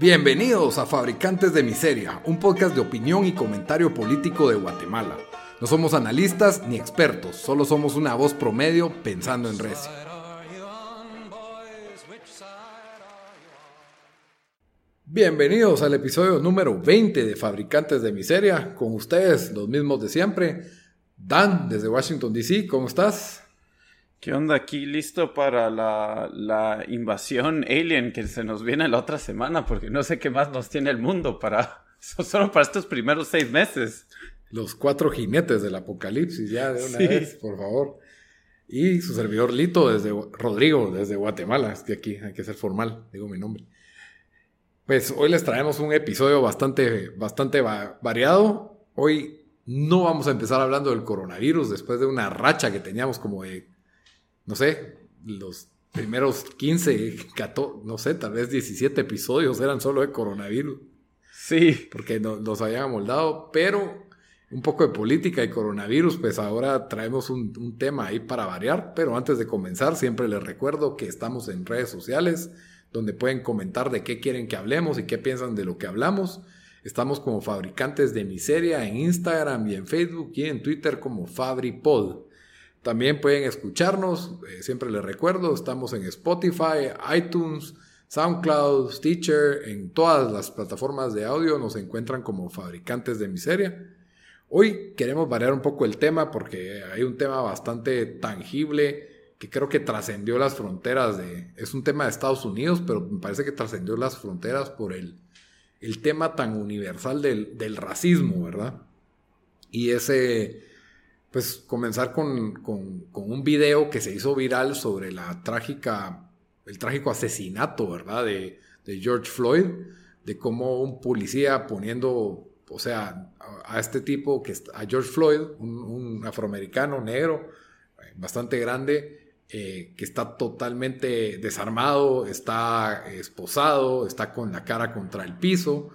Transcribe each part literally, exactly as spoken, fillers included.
Bienvenidos a Fabricantes de Miseria, un podcast de opinión y comentario político de Guatemala. No somos analistas ni expertos, solo somos una voz promedio pensando en recio. Bienvenidos al episodio número veinte de Fabricantes de Miseria, con ustedes los mismos de siempre. Dan, desde Washington D C, ¿cómo estás? ¿Qué onda? Aquí listo para la, la invasión alien que se nos viene la otra semana, porque no sé qué más nos tiene el mundo para solo para estos primeros seis meses. Los cuatro jinetes del apocalipsis ya de una sí. vez, por favor. Y su servidor Lito, desde Rodrigo, desde Guatemala. Es que aquí hay que ser formal, digo mi nombre. Pues hoy les traemos un episodio bastante, bastante va- variado. Hoy no vamos a empezar hablando del coronavirus después de una racha que teníamos como de... No sé, los primeros quince, catorce, no sé, tal vez diecisiete episodios eran solo de coronavirus. Sí. Porque no, nos habían amoldado, pero un poco de política y coronavirus, pues ahora traemos un, un tema ahí para variar. Pero antes de comenzar, siempre les recuerdo que estamos en redes sociales, donde pueden comentar de qué quieren que hablemos y qué piensan de lo que hablamos. Estamos como Fabricantes de Miseria en Instagram y en Facebook y en Twitter como FabriPod. También pueden escucharnos, eh, siempre les recuerdo, estamos en Spotify, iTunes, SoundCloud, Stitcher, en todas las plataformas de audio nos encuentran como Fabricantes de Miseria. Hoy queremos variar un poco el tema porque hay un tema bastante tangible que creo que trascendió las fronteras de... Es un tema de Estados Unidos, pero me parece que trascendió las fronteras por el, el tema tan universal del, del racismo, ¿verdad? Y ese... Pues comenzar con, con, con un video que se hizo viral sobre la trágica, el trágico asesinato, ¿verdad? De, de George Floyd, de cómo un policía poniendo, o sea, a, a este tipo, que a George Floyd, un, un afroamericano negro, bastante grande, eh, que está totalmente desarmado, está esposado, está con la cara contra el piso.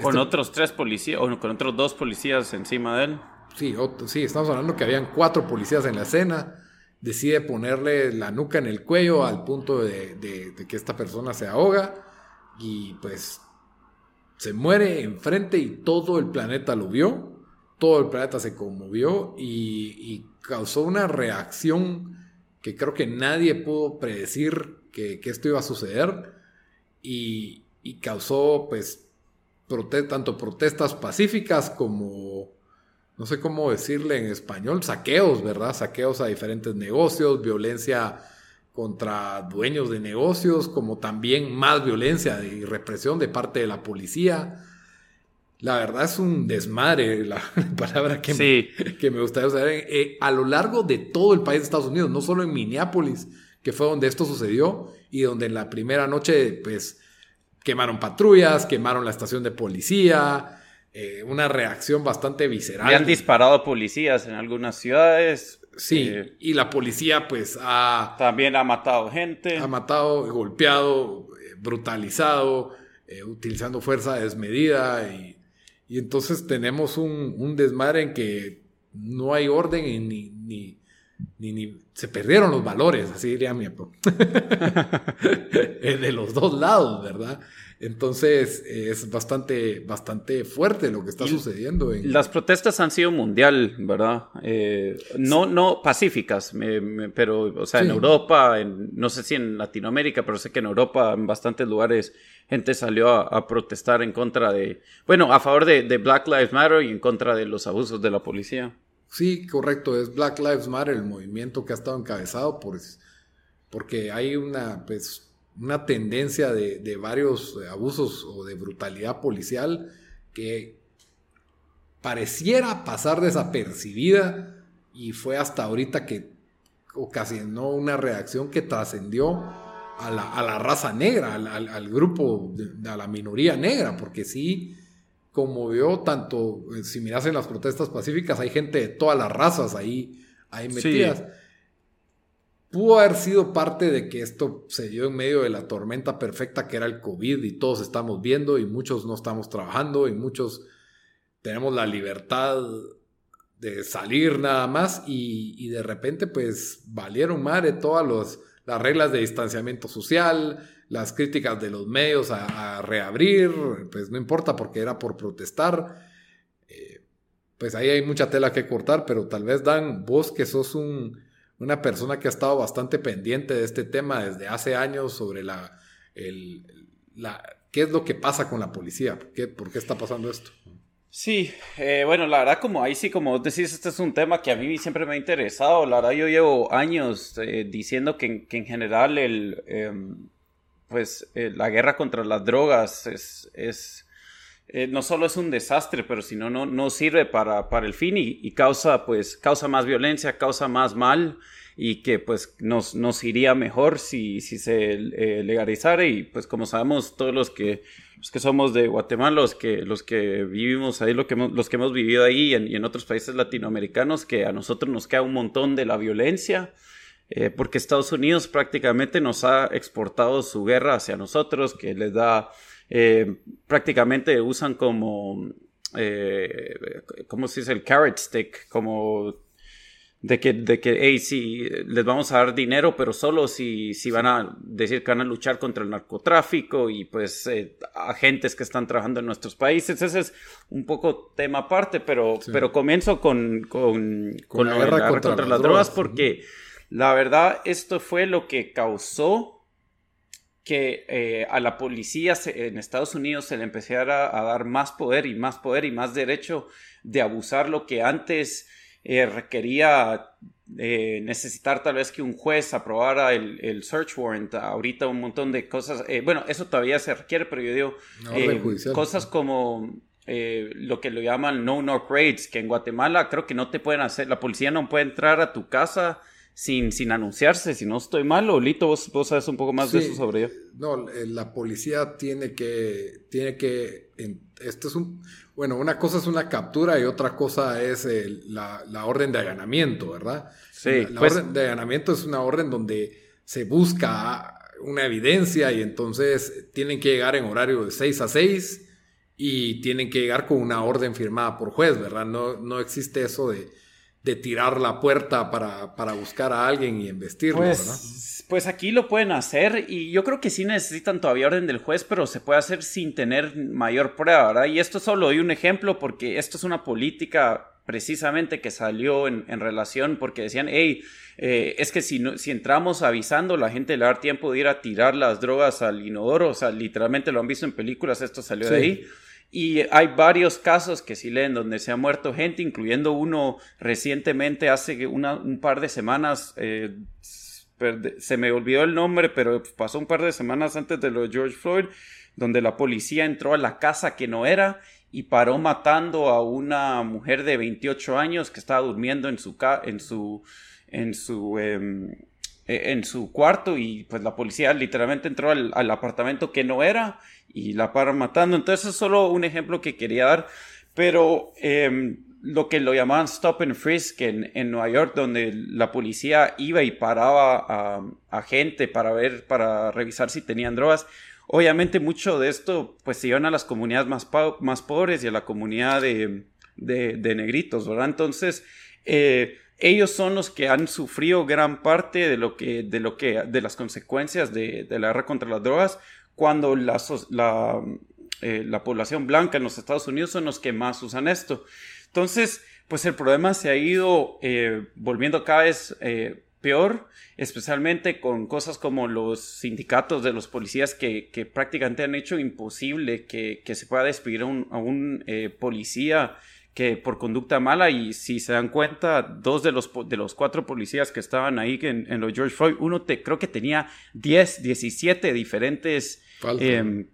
Con este... otros tres policías, o con otros dos policías encima de él. Sí, otro, sí, estamos hablando que habían cuatro policías en la escena. Decide ponerle la nuca en el cuello al punto de, de, de que esta persona se ahoga y pues se muere enfrente y todo el planeta lo vio, todo el planeta se conmovió y, y causó una reacción que creo que nadie pudo predecir que, que esto iba a suceder y, y causó pues prote- tanto protestas pacíficas como... No sé cómo decirle en español, saqueos, ¿verdad? Saqueos a diferentes negocios, violencia contra dueños de negocios, como también más violencia y represión de parte de la policía. La verdad es un desmadre, la palabra que, sí. me, que me gustaría usar. Eh, a lo largo de todo el país de Estados Unidos, no solo en Minneapolis, que fue donde esto sucedió y donde en la primera noche pues, quemaron patrullas, quemaron la estación de policía... Eh, una reacción bastante visceral. Le han disparado policías en algunas ciudades. Sí, eh, y la policía pues ha... También ha matado gente. Ha matado, golpeado, brutalizado, eh, utilizando fuerza desmedida. Y, y entonces tenemos un, un desmadre en que no hay orden y ni, ni, ni, ni... Se perdieron los valores, así diría mi papá. De los dos lados, ¿verdad? Entonces es bastante, bastante fuerte lo que está sucediendo. En... Las protestas han sido mundial, ¿verdad? Eh, no, no pacíficas, me, me, pero o sea, sí. En Europa, en, no sé si en Latinoamérica, pero sé que en Europa, en bastantes lugares, gente salió a, a protestar en contra de, bueno, a favor de, de Black Lives Matter y en contra de los abusos de la policía. Sí, correcto, es Black Lives Matter el movimiento que ha estado encabezado por, porque hay una, pues. Una tendencia de, de varios abusos o de brutalidad policial que pareciera pasar desapercibida y fue hasta ahorita que ocasionó una reacción que trascendió a la, a la raza negra, al, al, al grupo, de, a la minoría negra, porque sí, como veo, tanto si miras en las protestas pacíficas, hay gente de todas las razas ahí, ahí metidas. Sí. Pudo haber sido parte de que esto se dio en medio de la tormenta perfecta que era el COVID y todos estamos viendo y muchos no estamos trabajando y muchos tenemos la libertad de salir nada más y, y de repente pues valieron madre todas los, las reglas de distanciamiento social, las críticas de los medios a, a reabrir, pues no importa porque era por protestar. Eh, pues ahí hay mucha tela que cortar, pero tal vez, Dan, vos que sos un, una persona que ha estado bastante pendiente de este tema desde hace años sobre la, el, la, qué es lo que pasa con la policía, ¿Qué, por qué está pasando esto? Sí, eh, bueno, la verdad, como ahí sí, como vos decís, este es un tema que a mí siempre me ha interesado. La verdad, yo llevo años eh, diciendo que, que en general el, eh, pues, eh, la guerra contra las drogas es, es eh, no solo es un desastre, pero si no, no sirve para, para el fin y, y causa, pues, causa más violencia, causa más mal y que pues nos, nos iría mejor si, si se eh, legalizara. Y pues como sabemos todos los que... los que somos de Guatemala, los que, los que vivimos ahí, los que hemos, los que hemos vivido ahí y en, y en otros países latinoamericanos, que a nosotros nos queda un montón de la violencia, eh, porque Estados Unidos prácticamente nos ha exportado su guerra hacia nosotros, que les da, eh, prácticamente usan como, eh, ¿cómo se dice? El carrot stick, como... De que, de que, hey, sí, les vamos a dar dinero, pero solo si, si van a decir que van a luchar contra el narcotráfico y, pues, eh, agentes que están trabajando en nuestros países. Ese es un poco tema aparte, pero, sí. pero comienzo con, con, con, con la guerra, guerra contra, contra las drogas, drogas porque, uh-huh. la verdad, esto fue lo que causó que eh, a la policía se, en Estados Unidos se le empezara a dar más poder y más poder y más derecho de abusar lo que antes... Eh, requería eh, necesitar tal vez que un juez aprobara el, el search warrant. Ahorita un montón de cosas, eh, bueno, eso todavía se requiere, pero yo digo no, eh, cosas como eh, lo que lo llaman no-knock raids, que en Guatemala creo que no te pueden hacer, la policía no puede entrar a tu casa sin, sin anunciarse, si no estoy mal. O Lito, vos, vos sabes un poco más sí, de eso sobre ello. No, eh, la policía tiene que, tiene que, en, esto es un... Bueno, una cosa es una captura y otra cosa es eh, la, la orden de allanamiento, ¿verdad? Sí. La, la pues, orden de allanamiento es una orden donde se busca una evidencia y entonces tienen que llegar en horario de seis a seis y tienen que llegar con una orden firmada por juez, ¿verdad? No, no existe eso de, de tirar la puerta para, para buscar a alguien y embestirlo, pues, ¿verdad? Pues aquí lo pueden hacer y yo creo que sí necesitan todavía orden del juez, pero se puede hacer sin tener mayor prueba, ¿verdad? Y esto solo doy un ejemplo porque esto es una política precisamente que salió en, en relación porque decían, hey, eh, es que si, no, si entramos avisando, la gente le va a dar tiempo de ir a tirar las drogas al inodoro. O sea, literalmente lo han visto en películas, esto salió sí. de ahí. Y hay varios casos que sí leen donde se ha muerto gente, incluyendo uno recientemente hace una, un par de semanas, eh, se me olvidó el nombre, pero pasó un par de semanas antes de lo de George Floyd, donde la policía entró a la casa que no era y paró matando a una mujer de veintiocho años que estaba durmiendo en su ca- en su en su eh, en su cuarto, y pues la policía literalmente entró al, al apartamento que no era y la paró matando. Entonces es solo un ejemplo que quería dar, pero eh, lo que lo llamaban stop and frisk en, en Nueva York, donde la policía iba y paraba a, a gente para ver, para revisar si tenían drogas. Obviamente mucho de esto pues se iban a las comunidades más, pa- más pobres y a la comunidad de, de, de negritos, ¿verdad? Entonces eh, ellos son los que han sufrido gran parte de lo que, de lo que, de las consecuencias de, de la guerra contra las drogas, cuando la, la, eh, la población blanca en los Estados Unidos son los que más usan esto. Entonces, pues el problema se ha ido eh, volviendo cada vez eh, peor, especialmente con cosas como los sindicatos de los policías que, que prácticamente han hecho imposible que, que se pueda despedir a un, a un eh, policía que por conducta mala. Y si se dan cuenta, dos de los, de los cuatro policías que estaban ahí en, en los George Floyd, uno te, creo que tenía diez, diecisiete diferentes... Eh,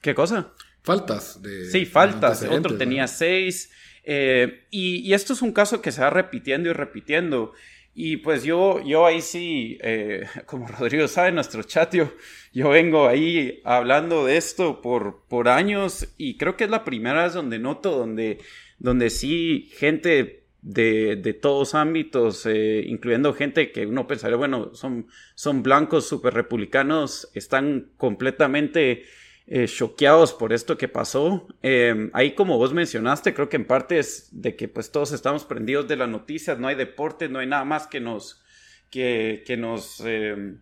¿Qué cosa? Faltas. De, sí, faltas. Otro tenía ¿no? seis. Eh, y, y esto es un caso que se va repitiendo y repitiendo. Y pues yo, yo ahí sí, eh, como Rodrigo sabe, nuestro chat, yo, yo vengo ahí hablando de esto por, por años. Y creo que es la primera vez donde noto, donde, donde sí gente... De, de todos ámbitos, eh, incluyendo gente que uno pensaría, bueno, son, son blancos súper republicanos, están completamente choqueados eh, por esto que pasó. Eh, ahí, como vos mencionaste, creo que en parte es de que pues todos estamos prendidos de las noticias, no hay deporte, no hay nada más que nos, que, que nos, eh,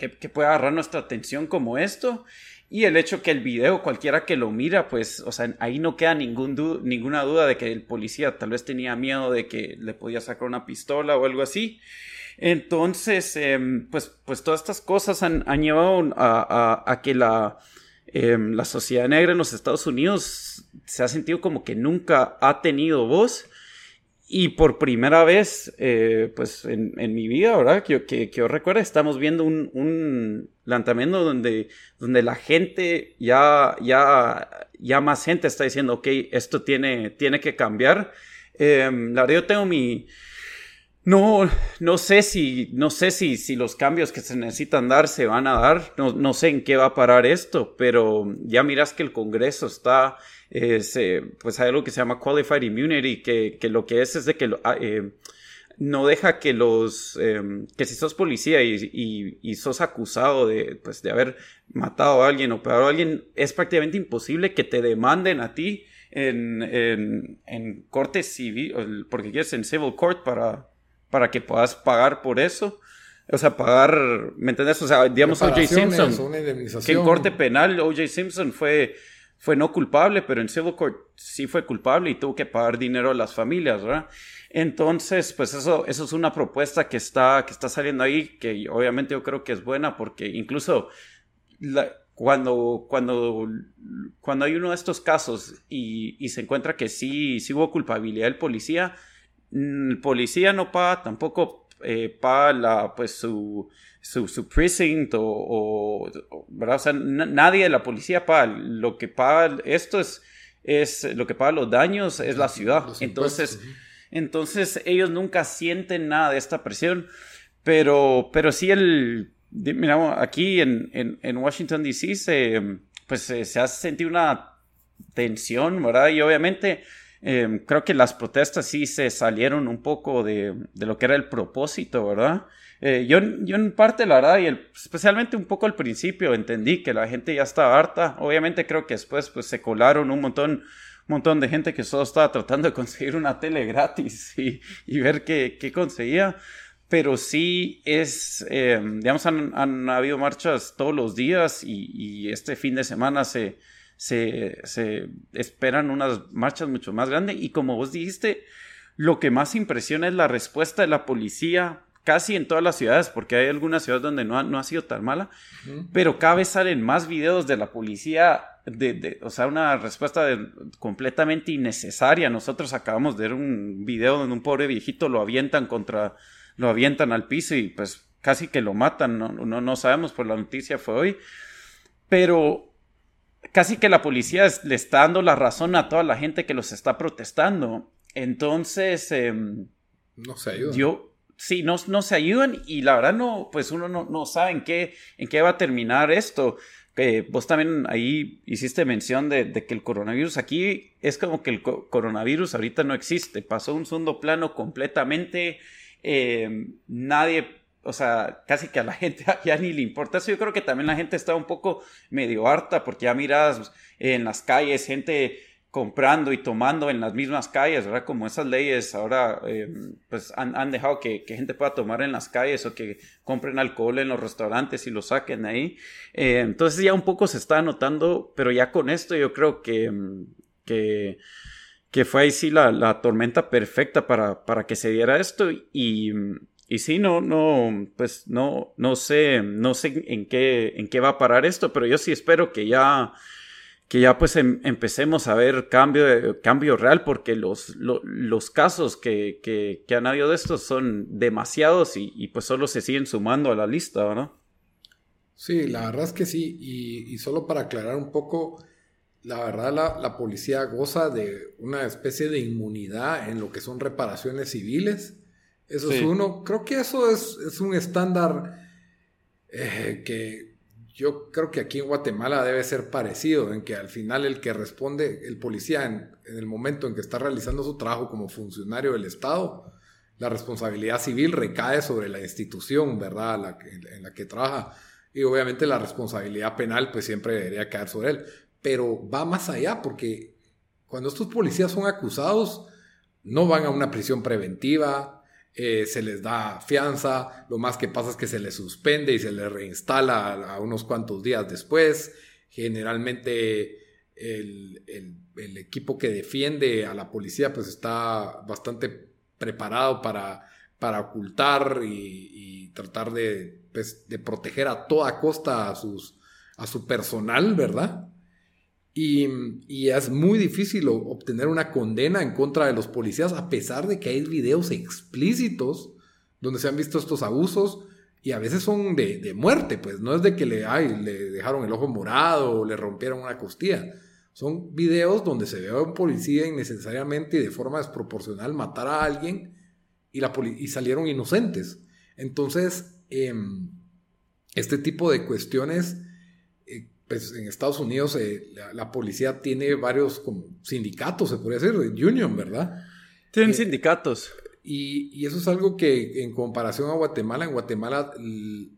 que, que pueda agarrar nuestra atención como esto. Y el hecho que el video, cualquiera que lo mira, pues, o sea, ahí no queda ningún du- ninguna duda de que el policía tal vez tenía miedo de que le podía sacar una pistola o algo así. Entonces, eh, pues, pues todas estas cosas han, han llevado a, a, a que la, eh, la sociedad negra en los Estados Unidos se ha sentido como que nunca ha tenido voz. Y por primera vez, eh, pues en, en mi vida, ¿verdad? Que, que, que yo recuerdo, estamos viendo un, un lanzamiento donde, donde la gente, ya, ya, ya más gente está diciendo, ok, esto tiene, tiene que cambiar. Eh, la verdad, yo tengo mi... No, no sé si, no sé si, si los cambios que se necesitan dar se van a dar. No, no sé en qué va a parar esto, pero ya miras que el Congreso está... Eh, se, pues hay algo que se llama Qualified Immunity, que, que lo que es es de que lo, eh, no deja que los eh, que si sos policía y, y, y sos acusado de, pues, de haber matado a alguien o pegado a alguien, es prácticamente imposible que te demanden a ti en, en, en corte civil, porque quieres en civil court, para, para que puedas pagar por eso. O sea, pagar, ¿me entendés? O sea, digamos O J. Simpson, que en corte penal O J. Simpson fue... Fue no culpable, pero en civil court sí fue culpable y tuvo que pagar dinero a las familias, ¿verdad? Entonces, pues eso, eso es una propuesta que está, que está saliendo ahí, que obviamente yo creo que es buena, porque incluso la, cuando, cuando, cuando hay uno de estos casos y, y se encuentra que sí, sí hubo culpabilidad del policía, el policía no paga tampoco eh, paga la, pues su... Su, su precinct o, o, o, ¿verdad? O sea, n- nadie de la policía paga. Lo que paga esto es, es lo que paga los daños es la ciudad. Entonces, entonces ellos nunca sienten nada de esta presión, pero, pero sí el, mira, aquí en, en, en Washington D C se, pues se, se ha sentido una tensión, ¿verdad? Y obviamente eh, creo que las protestas sí se salieron un poco de, de lo que era el propósito, ¿verdad? Eh, yo, yo en parte, la verdad, y el, especialmente un poco al principio, entendí que la gente ya estaba harta. Obviamente creo que después pues, se colaron un montón, montón de gente que solo estaba tratando de conseguir una tele gratis y, y ver qué, qué conseguía. Pero sí es, eh, digamos, han, han habido marchas todos los días y, y este fin de semana se, se, se esperan unas marchas mucho más grandes. Y como vos dijiste, lo que más impresiona es la respuesta de la policía casi en todas las ciudades, porque hay algunas ciudades donde no ha, no ha sido tan mala, uh-huh. Pero cada vez salen más videos de la policía, de, de, o sea, una respuesta de, completamente innecesaria. Nosotros acabamos de ver un video donde un pobre viejito lo avientan contra, lo avientan al piso y pues casi que lo matan, no, no, no sabemos, por la noticia fue hoy, pero casi que la policía es, le está dando la razón a toda la gente que los está protestando, entonces... Eh, no se ayuda. Yo... Sí, no, no se ayudan y la verdad no, pues uno no, no sabe en qué, en qué va a terminar esto. Eh, vos también ahí hiciste mención de, de que el coronavirus aquí es como que el co- coronavirus ahorita no existe. Pasó un segundo plano completamente. Eh, nadie, o sea, casi que a la gente ya ni le importa eso. Yo creo que también la gente está un poco medio harta porque ya miras en las calles gente... comprando y tomando en las mismas calles, ¿verdad? Como esas leyes ahora eh, pues han, han dejado que, que gente pueda tomar en las calles o que compren alcohol en los restaurantes y lo saquen ahí. Eh, entonces ya un poco se está notando, pero ya con esto yo creo que, que, que fue ahí sí la, la tormenta perfecta para, para que se diera esto y, y sí, no, no, pues no, no sé, no sé en qué, en qué va a parar esto, pero yo sí espero que ya... que ya pues em, empecemos a ver cambio, cambio real, porque los, lo, los casos que, que, que han habido de estos son demasiados y, y pues solo se siguen sumando a la lista, ¿no? Sí, la verdad es que sí, y, y solo para aclarar un poco, la verdad la, la policía goza de una especie de inmunidad en lo que son reparaciones civiles, eso sí. Es uno, creo que eso es, es un estándar eh, que... Yo creo que aquí en Guatemala debe ser parecido, en que al final el que responde, el policía en, en el momento en que está realizando su trabajo como funcionario del Estado, la responsabilidad civil recae sobre la institución, ¿verdad? La que, en la que trabaja. Y obviamente la responsabilidad penal pues siempre debería caer sobre él. Pero va más allá, porque cuando estos policías son acusados, no van a una prisión preventiva, eh, se les da fianza, lo más que pasa es que se les suspende y se les reinstala a, a unos cuantos días después. Generalmente el, el, el equipo que defiende a la policía pues está bastante preparado para, para ocultar y, y tratar de, pues, de proteger a toda costa a, sus, a su personal, ¿verdad? Y, y es muy difícil obtener una condena en contra de los policías, a pesar de que hay videos explícitos donde se han visto estos abusos, y a veces son de, de muerte, pues no es de que le, ay, le dejaron el ojo morado o le rompieron una costilla. Son videos donde se ve a un policía innecesariamente y de forma desproporcional matar a alguien y, la poli- y salieron inocentes. Entonces, eh, este tipo de cuestiones, eh, pues en Estados Unidos eh, la, la policía tiene varios como sindicatos, se podría decir, union, ¿verdad? Tienen eh, sindicatos. Y, y eso es algo que en comparación a Guatemala, en Guatemala l-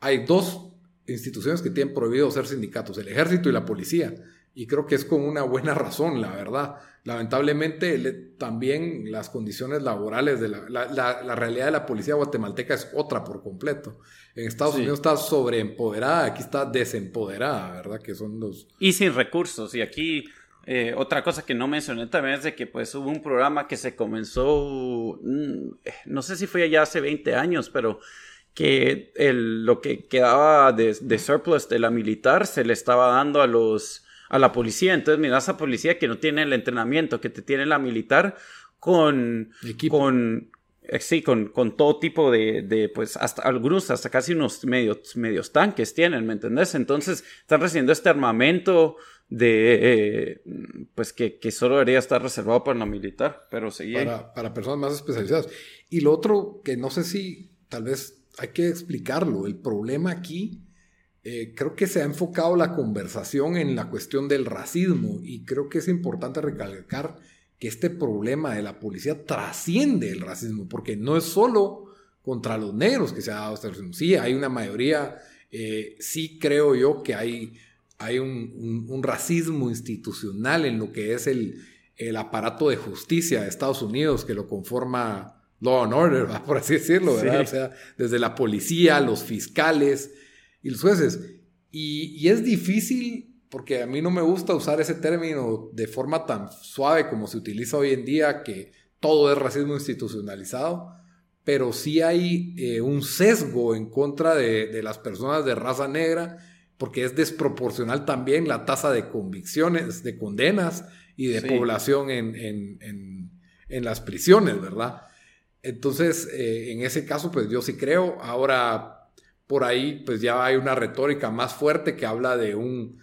hay dos instituciones que tienen prohibido ser sindicatos, el ejército y la policía. Y creo que es con una buena razón, la verdad. Lamentablemente, le, también las condiciones laborales, de la, la, la, la realidad de la policía guatemalteca es otra por completo. En Estados sí. Unidos está sobreempoderada, aquí está desempoderada, ¿verdad? Que son los... Y sin recursos. Y aquí, eh, otra cosa que no mencioné también es de que pues, hubo un programa que se comenzó, no sé si fue ya hace veinte años, pero... que el, lo que quedaba de, de surplus de la militar se le estaba dando a los a la policía. Entonces mira esa policía que no tiene el entrenamiento que te tiene la militar con equipo. con eh, sí con, con todo tipo de, de pues hasta algunos hasta casi unos medios medios tanques tienen, ¿me entendés? Entonces están recibiendo este armamento de eh, pues que, que solo debería estar reservado para la militar, pero sí para, para personas más especializadas. Y lo otro que no sé si tal vez hay que explicarlo. El problema aquí, eh, creo que se ha enfocado la conversación en la cuestión del racismo, y creo que es importante recalcar que este problema de la policía trasciende el racismo, porque no es solo contra los negros que se ha dado este racismo. Sí, hay una mayoría, eh, sí creo yo que hay, hay un, un, un racismo institucional en lo que es el, el aparato de justicia de Estados Unidos, que lo conforma... Law and Order, ¿verdad? Por así decirlo, ¿verdad? Sí. O sea, desde la policía, los fiscales y los jueces. Y, y es difícil, porque a mí no me gusta usar ese término de forma tan suave como se utiliza hoy en día, que todo es racismo institucionalizado, pero sí hay eh, un sesgo en contra de, de las personas de raza negra, porque es desproporcional también la tasa de convicciones, de condenas y de sí. población en, en, en, en las prisiones, ¿verdad? Entonces, eh, en ese caso, pues yo sí creo. Ahora, por ahí, pues ya hay una retórica más fuerte que habla de un,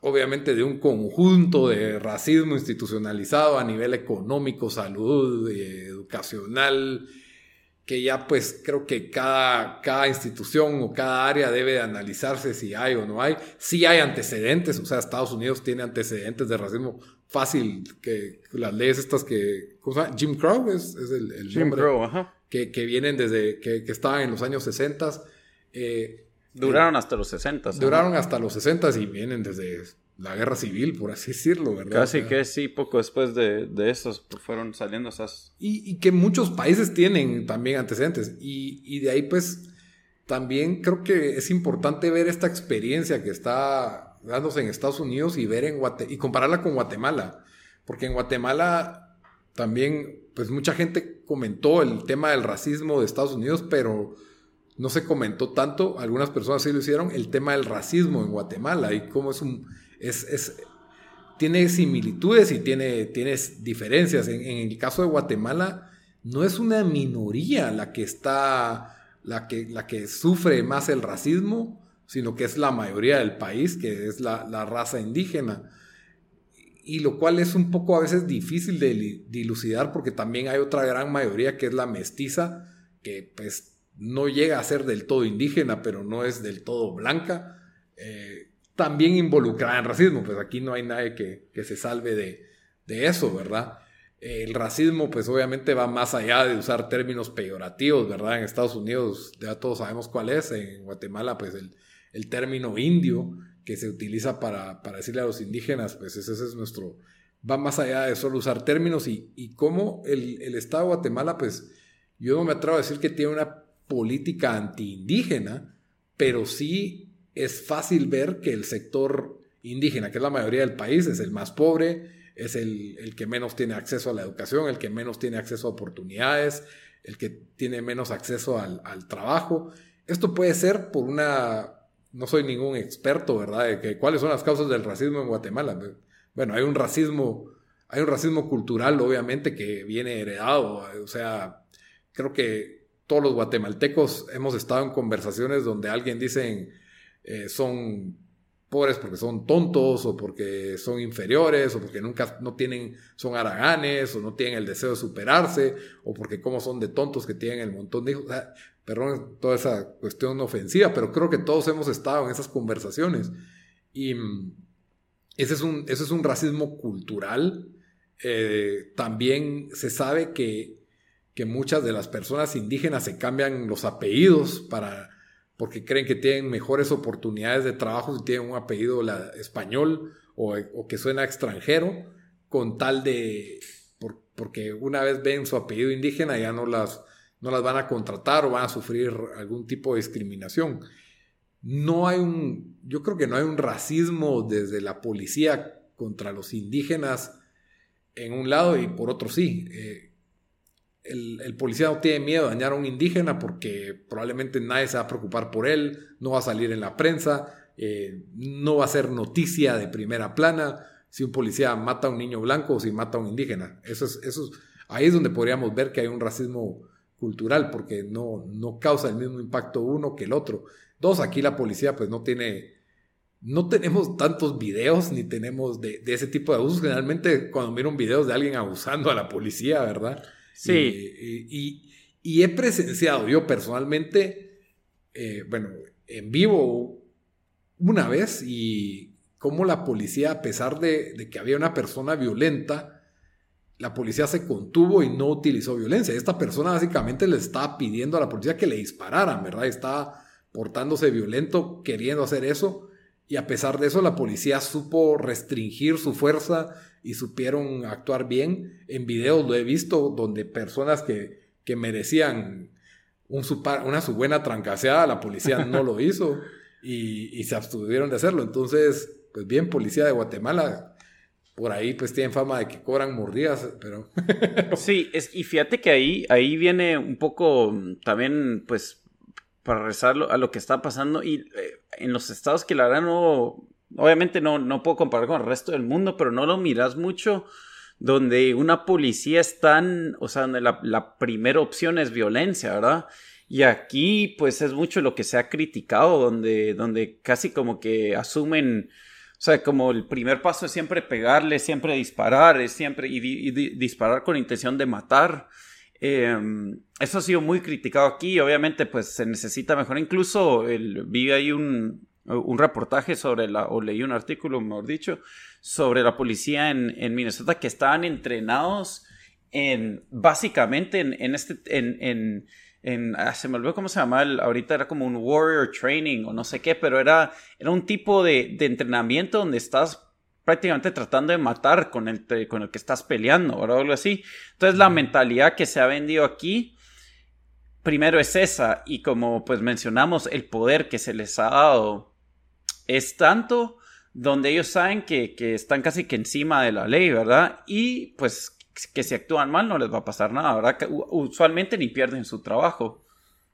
obviamente, de un conjunto de racismo institucionalizado a nivel económico, salud, eh, educacional, que ya pues creo que cada, cada institución o cada área debe de analizarse si hay o no hay. Sí hay antecedentes, o sea, Estados Unidos tiene antecedentes de racismo fácil, que las leyes estas que... ¿Cómo se llama? Jim Crow es, es el, el Jim nombre. Crow, ajá. Que, que vienen desde... Que, que estaban en los años sesenta. Eh, duraron eh, hasta los sesenta. Duraron ajá. hasta los sesenta y vienen desde la guerra civil, por así decirlo, ¿verdad? Casi o sea, que sí, poco después de, de esos fueron saliendo esas... Y, y que muchos países tienen también antecedentes. Y, y de ahí, pues, también creo que es importante ver esta experiencia que está... dándose en Estados Unidos y ver en Guate- y compararla con Guatemala, porque en Guatemala también pues mucha gente comentó el tema del racismo de Estados Unidos, pero no se comentó tanto, algunas personas sí lo hicieron, el tema del racismo en Guatemala y cómo es un es, es tiene similitudes y tiene, tiene diferencias. En, en el caso de Guatemala no es una minoría la que está la que, la que sufre más el racismo, sino que es la mayoría del país, que es la, la raza indígena, y lo cual es un poco a veces difícil de dilucidar, porque también hay otra gran mayoría que es la mestiza, que pues no llega a ser del todo indígena, pero no es del todo blanca, eh, también involucrada en racismo, pues aquí no hay nadie que, que se salve de, de eso, ¿verdad? El racismo, pues obviamente va más allá de usar términos peyorativos, ¿verdad? En Estados Unidos ya todos sabemos cuál es, en Guatemala pues el el término indio que se utiliza para, para decirle a los indígenas, pues ese, ese es nuestro va más allá de solo usar términos y, y cómo el, el Estado de Guatemala, pues yo no me atrevo a decir que tiene una política antiindígena, pero sí es fácil ver que el sector indígena, que es la mayoría del país, es el más pobre, es el, el que menos tiene acceso a la educación, el que menos tiene acceso a oportunidades, el que tiene menos acceso al, al trabajo. Esto puede ser por una... No soy ningún experto, ¿verdad?, de que, cuáles son las causas del racismo en Guatemala. Bueno, hay un racismo, hay un racismo cultural, obviamente, que viene heredado. O sea, creo que todos los guatemaltecos hemos estado en conversaciones donde alguien dice eh, son pobres porque son tontos, o porque son inferiores, o porque nunca no tienen, son haraganes, o no tienen el deseo de superarse, o porque cómo son de tontos que tienen el montón de hijos. O sea, perdón, toda esa cuestión ofensiva, pero creo que todos hemos estado en esas conversaciones. Y ese es un, ese es un racismo cultural. Eh, también se sabe que, que muchas de las personas indígenas se cambian los apellidos para, porque creen que tienen mejores oportunidades de trabajo si tienen un apellido la, español o, o que suena extranjero, con tal de... Por, porque una vez ven su apellido indígena ya no las... no las van a contratar o van a sufrir algún tipo de discriminación. No hay un, yo creo que no hay un racismo desde la policía contra los indígenas en un lado y por otro sí. Eh, el, el policía no tiene miedo de dañar a un indígena porque probablemente nadie se va a preocupar por él, no va a salir en la prensa, eh, no va a ser noticia de primera plana si un policía mata a un niño blanco o si mata a un indígena. Eso es, eso es, ahí es donde podríamos ver que hay un racismo cultural, porque no, no causa el mismo impacto uno que el otro. Dos, aquí la policía pues no tiene, no tenemos tantos videos ni tenemos de, de ese tipo de abusos. Generalmente cuando miro un video de alguien abusando a la policía, ¿verdad? Sí. Y, y, y, y he presenciado yo personalmente, eh, bueno, en vivo una vez, y cómo la policía, a pesar de, de que había una persona violenta, la policía se contuvo y no utilizó violencia. Esta persona básicamente le estaba pidiendo a la policía que le dispararan, ¿verdad? Estaba portándose violento, queriendo hacer eso. Y a pesar de eso, la policía supo restringir su fuerza y supieron actuar bien. En videos lo he visto donde personas que, que merecían un super, una su buena trancaseada, la policía no lo hizo y, y se abstuvieron de hacerlo. Entonces, pues bien, policía de Guatemala... Por ahí pues tienen fama de que cobran mordidas, pero... Sí, es, y fíjate que ahí, ahí viene un poco también, pues, para regresar a lo que está pasando. Y eh, en los estados que la verdad no... Obviamente no, no puedo comparar con el resto del mundo, pero no lo miras mucho, donde una policía es tan... O sea, donde la, la primera opción es violencia, ¿verdad? Y aquí, pues, es mucho lo que se ha criticado, donde, donde casi como que asumen... O sea, como el primer paso es siempre pegarle, siempre disparar, es siempre y, di, y di, disparar con intención de matar. Eh, eso ha sido muy criticado aquí. Obviamente, pues se necesita mejor. Incluso el, vi ahí un, un reportaje sobre la, o leí un artículo, mejor dicho, sobre la policía en, en Minnesota, que estaban entrenados en, básicamente en, en este, en, en En, ah, se me olvidó cómo se llamaba, el, ahorita era como un warrior training o no sé qué, pero era, era un tipo de, de entrenamiento donde estás prácticamente tratando de matar con el, te, con el que estás peleando, ¿verdad? O algo así. Entonces la mentalidad que se ha vendido aquí, primero es esa, y como pues mencionamos, el poder que se les ha dado es tanto donde ellos saben que, que están casi que encima de la ley, ¿verdad? Y pues... que si actúan mal no les va a pasar nada, ¿verdad? Que usualmente ni pierden su trabajo.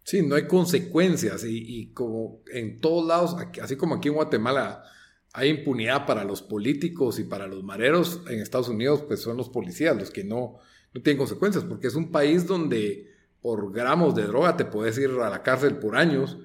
Sí, no hay consecuencias. Y, y como en todos lados, así como aquí en Guatemala hay impunidad para los políticos y para los mareros, en Estados Unidos pues son los policías los que no, no tienen consecuencias, porque es un país donde por gramos de droga te puedes ir a la cárcel por años,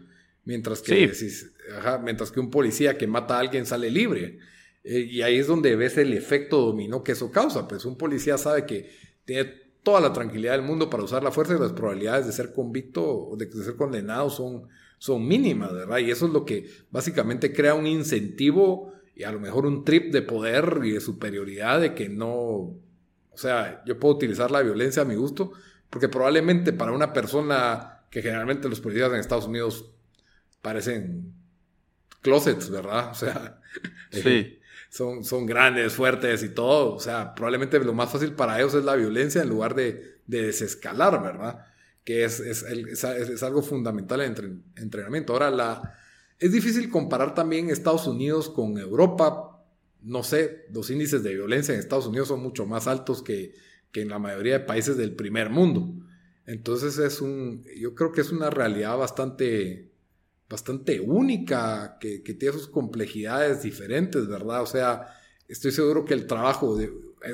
mientras que, sí. si, ajá, mientras que un policía que mata a alguien sale libre. Y ahí es donde ves el efecto dominó que eso causa. Pues un policía sabe que tiene toda la tranquilidad del mundo para usar la fuerza y las probabilidades de ser convicto o de ser condenado son, son mínimas, ¿verdad? Y eso es lo que básicamente crea un incentivo y a lo mejor un trip de poder y de superioridad de que no... O sea, yo puedo utilizar la violencia a mi gusto, porque probablemente para una persona que generalmente los policías en Estados Unidos parecen closets, ¿verdad? O sea... Sí. son, son grandes, fuertes y todo. O sea, probablemente lo más fácil para ellos es la violencia en lugar de, de desescalar, ¿verdad? Que es, es, el, es, es algo fundamental en el entrenamiento. Ahora, la, es difícil comparar también Estados Unidos con Europa. No sé, los índices de violencia en Estados Unidos son mucho más altos que, que en la mayoría de países del primer mundo. Entonces, es un, yo creo que es una realidad bastante, bastante única, que, que tiene sus complejidades diferentes, ¿verdad? O sea, estoy seguro que el trabajo, de,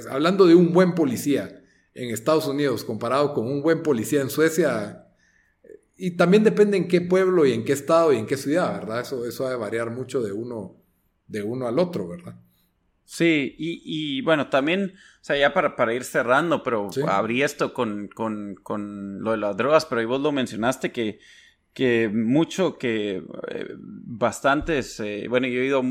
hablando de un buen policía en Estados Unidos comparado con un buen policía en Suecia, y también depende en qué pueblo y en qué estado y en qué ciudad, ¿verdad? Eso, eso va a variar mucho de uno, de uno al otro, ¿verdad? Sí, y, y bueno, también, o sea, ya para, para ir cerrando, pero ¿sí? Abrí esto con, con, con lo de las drogas, pero ahí vos lo mencionaste que, que mucho, que eh, bastantes, eh, bueno, yo he ido,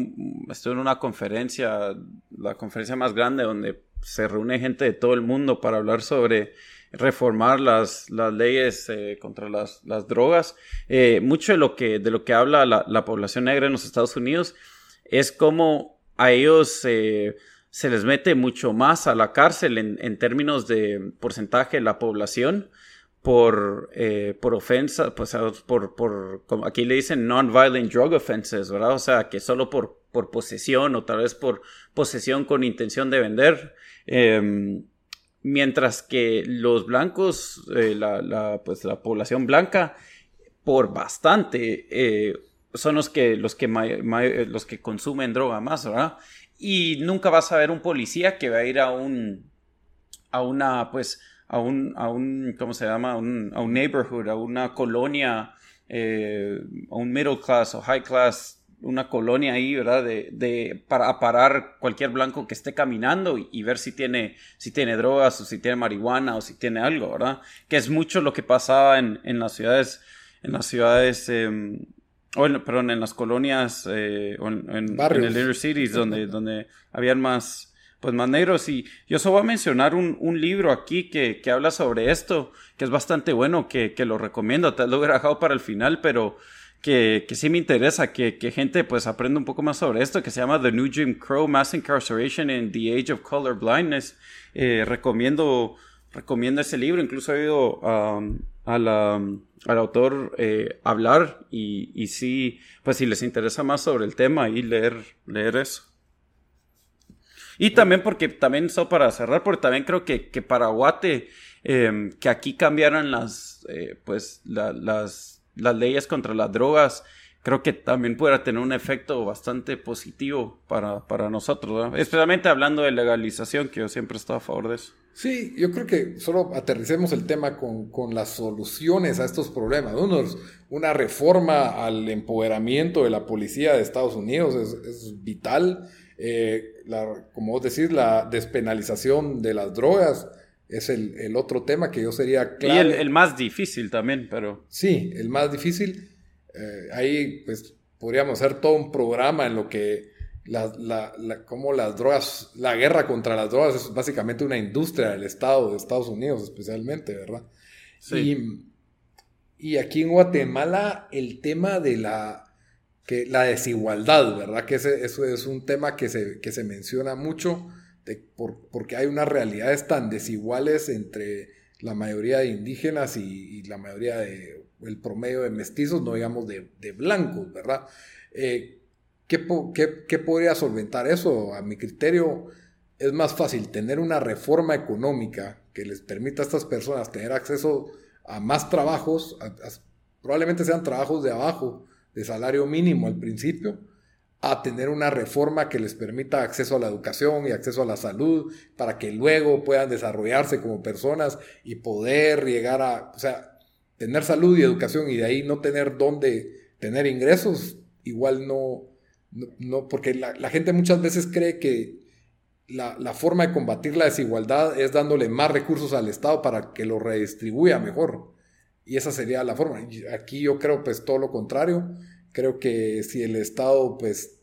estuve en una conferencia, la conferencia más grande donde se reúne gente de todo el mundo para hablar sobre reformar las, las leyes eh, contra las, las drogas. Eh, mucho de lo que, de lo que habla la, la población negra en los Estados Unidos es cómo a ellos eh, se les mete mucho más a la cárcel en, en términos de porcentaje de la población por, eh, por ofensa, pues, por, por, como aquí le dicen non-violent drug offenses, ¿verdad? O sea, que solo por por posesión o tal vez por posesión con intención de vender, eh, mientras que los blancos, eh, la, la, pues la población blanca, por bastante, eh, son los que, los, que may, may, los que consumen droga más, ¿verdad? Y nunca vas a ver un policía que va a ir a un, a una, pues, a un, a un ¿cómo se llama? A un, a un neighborhood, a una colonia, eh, a un middle class o high class, una colonia ahí, ¿verdad? De, de, para parar cualquier blanco que esté caminando y, y ver si tiene, si tiene drogas o si tiene marihuana o si tiene algo, ¿verdad? Que es mucho lo que pasaba en, en las ciudades, en las ciudades, eh, o en, perdón, en las colonias, eh, o en, en, en el inner cities donde, donde habían más, pues más negros. Y yo solo voy a mencionar un, un libro aquí que, que habla sobre esto, que es bastante bueno, que, que lo recomiendo, te lo hubiera dejado para el final, pero Que, que sí me interesa, que, que gente pues aprenda un poco más sobre esto, que se llama The New Jim Crow, Mass Incarceration in the Age of Color Blindness. Eh, recomiendo, recomiendo ese libro, incluso he oído um, al, um, al autor eh, hablar y, y sí, pues si les interesa más sobre el tema y leer, leer eso. Y también porque, también eso para cerrar, porque también creo que, que para Guate, eh, que aquí cambiaron las, eh, pues la, las... las leyes contra las drogas, creo que también pudiera tener un efecto bastante positivo para, para nosotros, ¿no? Especialmente hablando de legalización, que yo siempre he estado a favor de eso. Sí, yo creo que solo aterricemos el tema con, con las soluciones a estos problemas. Uno, una reforma al empoderamiento de la policía de Estados Unidos es, es vital. Eh, la, como vos decís, la despenalización de las drogas es el, el otro tema que yo sería clave. Y el, el más difícil también, pero... Sí, el más difícil. Eh, ahí, pues, podríamos hacer todo un programa en lo que... La, la, la, como las drogas... La guerra contra las drogas es básicamente una industria del Estado, de Estados Unidos especialmente, ¿verdad? Sí. Y, y aquí en Guatemala, el tema de la... Que, la desigualdad, ¿verdad? Que ese, eso es un tema que se, que se menciona mucho... De, por, porque hay unas realidades tan desiguales entre la mayoría de indígenas y, y la mayoría de el promedio de mestizos, no digamos de, de blancos, ¿verdad? Eh, ¿qué, qué, ¿Qué podría solventar eso? A mi criterio es más fácil tener una reforma económica que les permita a estas personas tener acceso a más trabajos, a, a, probablemente sean trabajos de abajo, de salario mínimo al principio, a tener una reforma que les permita acceso a la educación y acceso a la salud para que luego puedan desarrollarse como personas y poder llegar a, o sea, tener salud y educación y de ahí no tener dónde tener ingresos, igual no, no, no porque la, la gente muchas veces cree que la, la forma de combatir la desigualdad es dándole más recursos al Estado para que lo redistribuya mejor y esa sería la forma. Aquí yo creo pues todo lo contrario. Creo que si el Estado pues,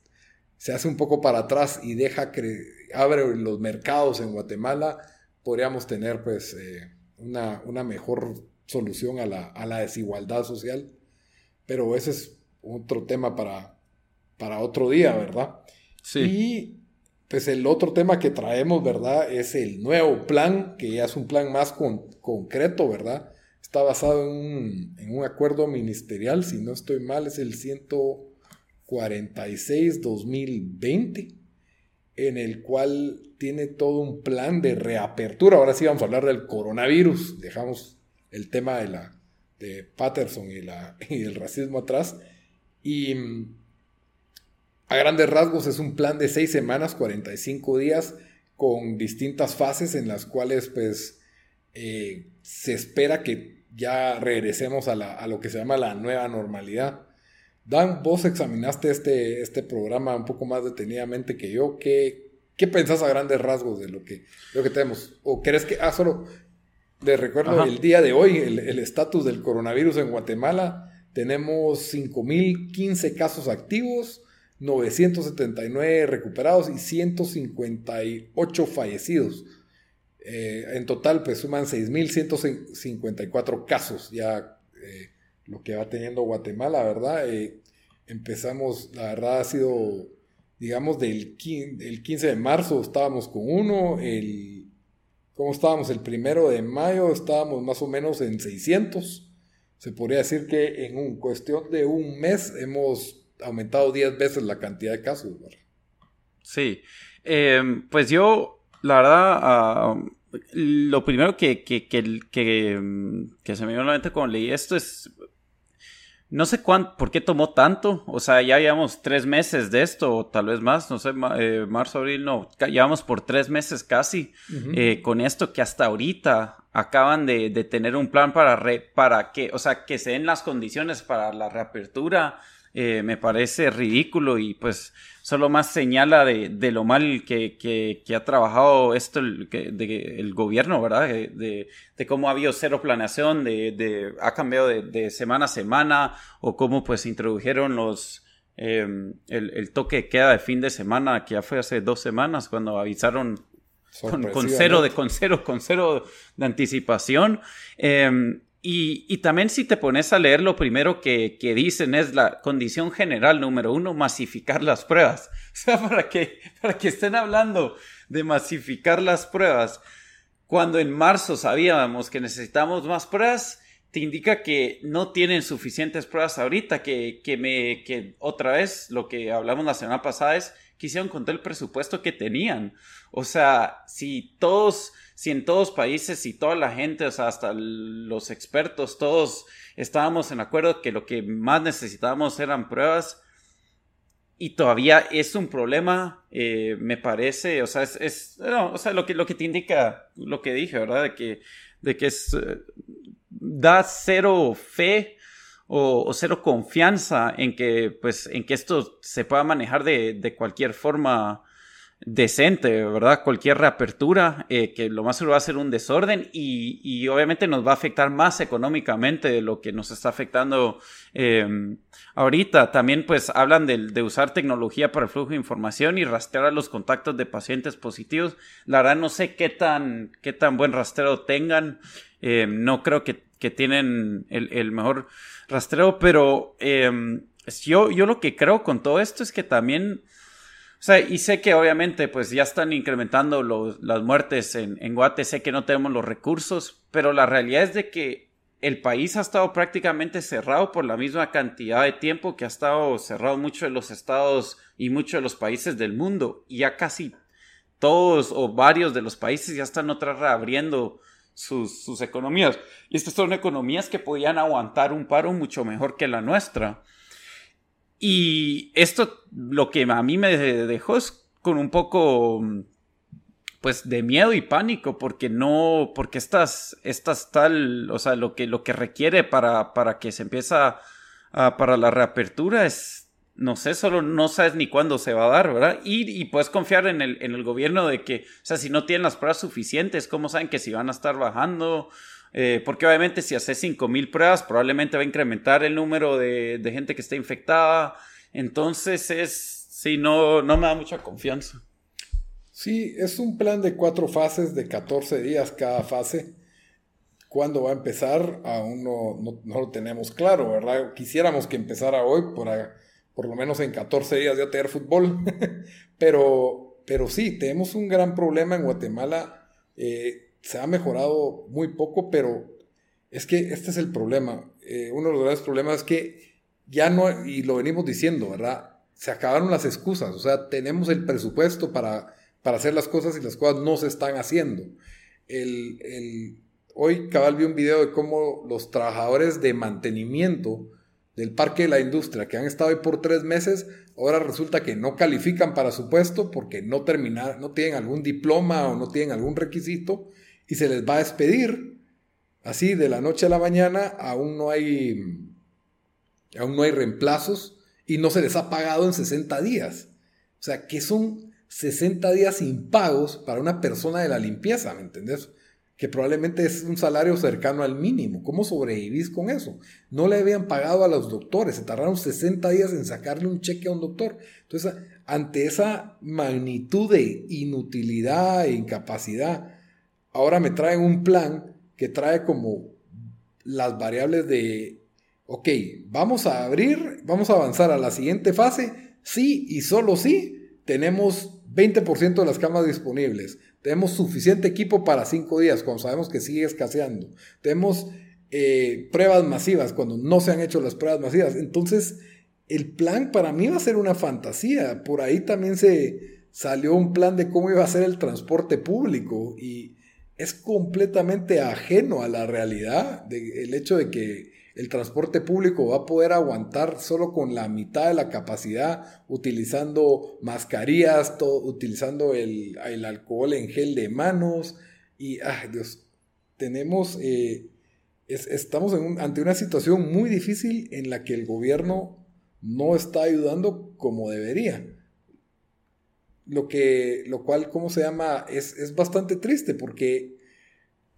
se hace un poco para atrás y deja cre- abre los mercados en Guatemala, podríamos tener pues, eh, una, una mejor solución a la, a la desigualdad social. Pero ese es otro tema para, para otro día, ¿verdad? Sí. Y pues el otro tema que traemos, ¿verdad?, es el nuevo plan, que ya es un plan más con, concreto, ¿verdad? Está basado en un, en un acuerdo ministerial, si no estoy mal, es el ciento cuarenta y seis barra dos mil veinte, en el cual tiene todo un plan de reapertura. Ahora sí vamos a hablar del coronavirus, dejamos el tema de, la, de Patterson y, la, y el racismo atrás, y a grandes rasgos es un plan de seis semanas, cuarenta y cinco días, con distintas fases en las cuales pues eh, se espera que ya regresemos a, la, a lo que se llama la nueva normalidad. Dan, vos examinaste este, este programa un poco más detenidamente que yo. ¿Qué, qué pensás a grandes rasgos de lo que, lo que tenemos? ¿O crees que, ah, solo les recuerdo, Ajá. el día de hoy, el estatus del coronavirus en Guatemala, tenemos cinco mil quince casos activos, novecientos setenta y nueve recuperados y ciento cincuenta y ocho fallecidos. Eh, en total, pues suman seis mil ciento cincuenta y cuatro casos ya eh, lo que va teniendo Guatemala, ¿verdad? Eh, empezamos, la verdad ha sido, digamos, del quince de marzo estábamos con uno, el, ¿cómo estábamos? El primero de mayo estábamos más o menos en seiscientos, se podría decir que en un, cuestión de un mes hemos aumentado diez veces la cantidad de casos, ¿verdad? Sí, eh, pues yo, la verdad... Uh... Lo primero que, que, que, que, que se me vino a la mente cuando leí esto es... No sé cuánto, por qué tomó tanto. O sea, ya llevamos tres meses de esto, o tal vez más, no sé, eh, marzo, abril, no. Llevamos por tres meses casi uh-huh. eh, con esto, que hasta ahorita acaban de, de tener un plan para, re, para que... O sea, que se den las condiciones para la reapertura. Eh, me parece ridículo y pues solo más señala de, de lo mal que, que, que ha trabajado esto el, que, de, el gobierno, ¿verdad? De, de, de cómo ha habido cero planeación, de, de, ha cambiado de, de semana a semana, o cómo pues introdujeron los eh, el, el toque de queda de fin de semana, que ya fue hace dos semanas cuando avisaron con, con, cero, de, con, cero, con cero de anticipación. Eh, Y, y también si te pones a leer, lo primero que, que dicen es la condición general número uno, masificar las pruebas. O sea, para que, para que estén hablando de masificar las pruebas, cuando en marzo sabíamos que necesitamos más pruebas, te indica que no tienen suficientes pruebas ahorita, que, que, me, que otra vez lo que hablamos la semana pasada es que hicieron con todo el presupuesto que tenían. O sea, si todos... Si en todos países, si toda la gente, o sea, hasta los expertos, todos estábamos en acuerdo que lo que más necesitábamos eran pruebas, y todavía es un problema, eh, me parece, o sea, es, es no, o sea, lo que, lo que te indica, lo que dije, ¿verdad? De que, de que es, eh, da cero fe o, o cero confianza en que, pues, en que esto se pueda manejar de, de cualquier forma decente, ¿verdad? Cualquier reapertura, eh, que lo más seguro va a ser un desorden y, y obviamente nos va a afectar más económicamente de lo que nos está afectando eh, ahorita. También pues hablan de, de usar tecnología para el flujo de información y rastrear a los contactos de pacientes positivos. La verdad no sé qué tan, qué tan buen rastreo tengan, eh, no creo que, que tienen el, el mejor rastreo, pero eh, yo, yo lo que creo con todo esto es que también... O sea, y sé que obviamente pues ya están incrementando los, las muertes en, en Guate, sé que no tenemos los recursos, pero la realidad es de que el país ha estado prácticamente cerrado por la misma cantidad de tiempo que ha estado cerrado muchos de los estados y muchos de los países del mundo, y ya casi todos o varios de los países ya están otra vez reabriendo sus, sus economías, y estas son economías que podían aguantar un paro mucho mejor que la nuestra. Y esto lo que a mí me dejó es con un poco pues de miedo y pánico, porque no, porque estas, estas tal, o sea, lo que, lo que requiere para, para que se empieza a, para la reapertura es, no sé, solo no sabes ni cuándo se va a dar, ¿verdad? Y, y puedes confiar en el, en el gobierno de que, o sea, si no tienen las pruebas suficientes, ¿cómo saben que si van a estar bajando? Eh, porque obviamente si haces cinco mil pruebas probablemente va a incrementar el número de, de gente que está infectada. Entonces es, sí, no, no me da mucha confianza. Sí, es un plan de cuatro fases de catorce días cada fase. ¿Cuándo va a empezar? Aún no, no, no lo tenemos claro, ¿verdad? Quisiéramos que empezara hoy, por, por lo menos en catorce días ya tener fútbol. Pero pero sí, tenemos un gran problema en Guatemala. Eh, se ha mejorado muy poco, pero es que este es el problema. Eh, uno de los grandes problemas es que ya no, y lo venimos diciendo, ¿verdad? Se acabaron las excusas. O sea, tenemos el presupuesto para, para hacer las cosas y las cosas no se están haciendo. El, el, hoy cabal vi un video de cómo los trabajadores de mantenimiento del Parque de la Industria, que han estado ahí por tres meses, ahora resulta que no califican para su puesto porque no terminar, no tienen algún diploma o no tienen algún requisito, y se les va a despedir así de la noche a la mañana. Aún no hay, aún no hay reemplazos y no se les ha pagado en sesenta días. O sea, ¿qué son sesenta días impagos para una persona de la limpieza? ¿Me entendés? Que probablemente es un salario cercano al mínimo. ¿Cómo sobrevivís con eso? No le habían pagado a los doctores, se tardaron sesenta días en sacarle un cheque a un doctor. Entonces, ante esa magnitud de inutilidad e incapacidad, ahora me traen un plan que trae como las variables de, ok, vamos a abrir, vamos a avanzar a la siguiente fase, sí y solo sí, tenemos veinte por ciento de las camas disponibles. Tenemos suficiente equipo para cinco días cuando sabemos que sigue escaseando. Tenemos eh, pruebas masivas cuando no se han hecho las pruebas masivas. Entonces, el plan para mí va a ser una fantasía. Por ahí también se salió un plan de cómo iba a ser el transporte público y es completamente ajeno a la realidad de, el hecho de que el transporte público va a poder aguantar solo con la mitad de la capacidad, utilizando mascarillas, todo, utilizando el, el alcohol en gel de manos. Y, ay Dios, tenemos, eh, es, estamos en un, ante una situación muy difícil en la que el gobierno no está ayudando como debería. Lo, que, lo cual, ¿cómo se llama? Es, es bastante triste porque,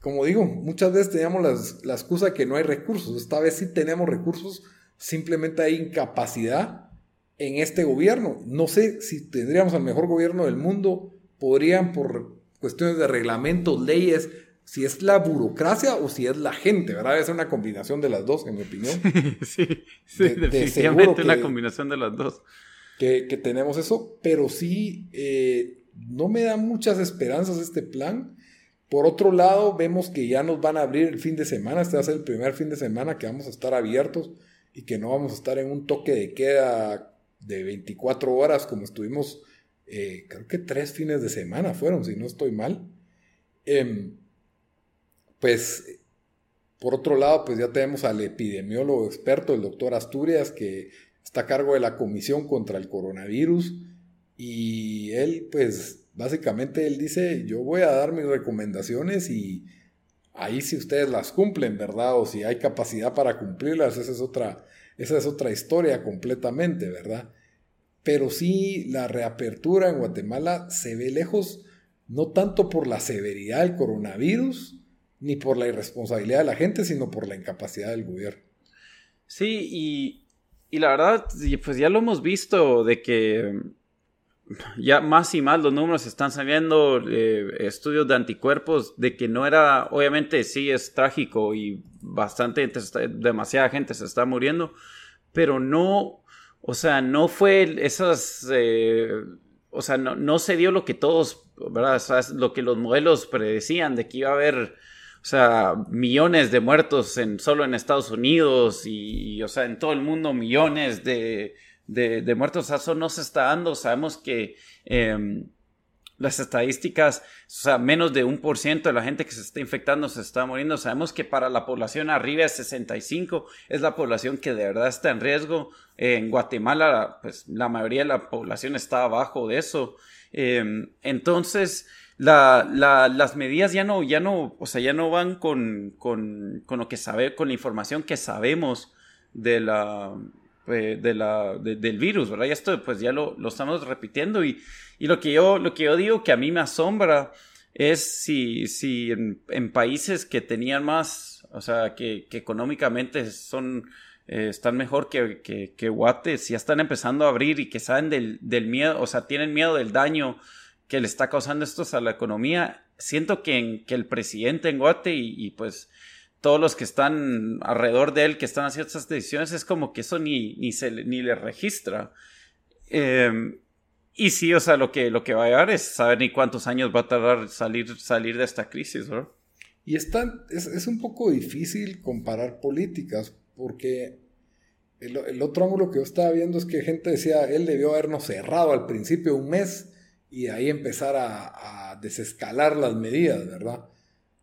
como digo, muchas veces teníamos las, la excusa de que no hay recursos. Esta vez sí tenemos recursos, simplemente hay incapacidad en este gobierno. No sé si tendríamos al mejor gobierno del mundo, podrían por cuestiones de reglamentos, leyes, si es la burocracia o si es la gente, ¿verdad? Es una combinación de las dos, en mi opinión. Sí, sí, de, definitivamente de una combinación de las dos. Que, que tenemos eso, pero sí, eh, no me dan muchas esperanzas este plan. Por otro lado, vemos que ya nos van a abrir el fin de semana. Este va a ser el primer fin de semana que vamos a estar abiertos y que no vamos a estar en un toque de queda de veinticuatro horas como estuvimos, eh, creo que tres fines de semana fueron, si no estoy mal. Eh, pues, por otro lado, pues ya tenemos al epidemiólogo experto, el doctor Asturias, que está a cargo de la Comisión contra el Coronavirus, y él, pues, básicamente él dice, yo voy a dar mis recomendaciones y ahí si ustedes las cumplen, ¿verdad? O si hay capacidad para cumplirlas, esa es otra, esa es otra historia completamente, ¿verdad? Pero sí, la reapertura en Guatemala se ve lejos, no tanto por la severidad del coronavirus, ni por la irresponsabilidad de la gente, sino por la incapacidad del gobierno. Sí, y, y la verdad, pues ya lo hemos visto de que ya más y más los números están saliendo, eh, estudios de anticuerpos, de que no era, obviamente sí es trágico y bastante, demasiada gente se está muriendo, pero no, o sea, no fue esas, eh, o sea, no, no se dio lo que todos, ¿verdad? O sea, lo que los modelos predecían de que iba a haber, o sea, millones de muertos en, solo en Estados Unidos y, y, o sea, en todo el mundo millones de... De, de muertos, eso no se está dando. Sabemos que eh, las estadísticas, o sea, menos de un por ciento de la gente que se está infectando se está muriendo. Sabemos que para la población arriba de sesenta y cinco es la población que de verdad está en riesgo. Eh, en Guatemala, pues la mayoría de la población está abajo de eso. Eh, entonces, la, la, las medidas ya no, ya no, o sea, ya no van con, con, con lo que sabe, con la información que sabemos de la De la, de, del virus, ¿verdad? Y esto pues ya lo, lo estamos repitiendo y, y lo, que yo, lo que yo digo que a mí me asombra es si, si en, en países que tenían más, o sea, que, que económicamente son, eh, están mejor que, que, que Guate, si ya están empezando a abrir y que saben del, del miedo, o sea, tienen miedo del daño que le está causando esto a la economía. Siento que, en, que el presidente en Guate y, y pues todos los que están alrededor de él, que están haciendo estas decisiones, es como que eso ni, ni, se, ni le registra. Eh, Y sí, o sea, lo que, lo que va a llevar es saber ni cuántos años va a tardar salir, salir de esta crisis, ¿no? Y es, tan, es, es un poco difícil comparar políticas, porque el, el otro ángulo que yo estaba viendo es que gente decía, él debió habernos cerrado al principio un mes y de ahí empezar a, a desescalar las medidas, ¿verdad?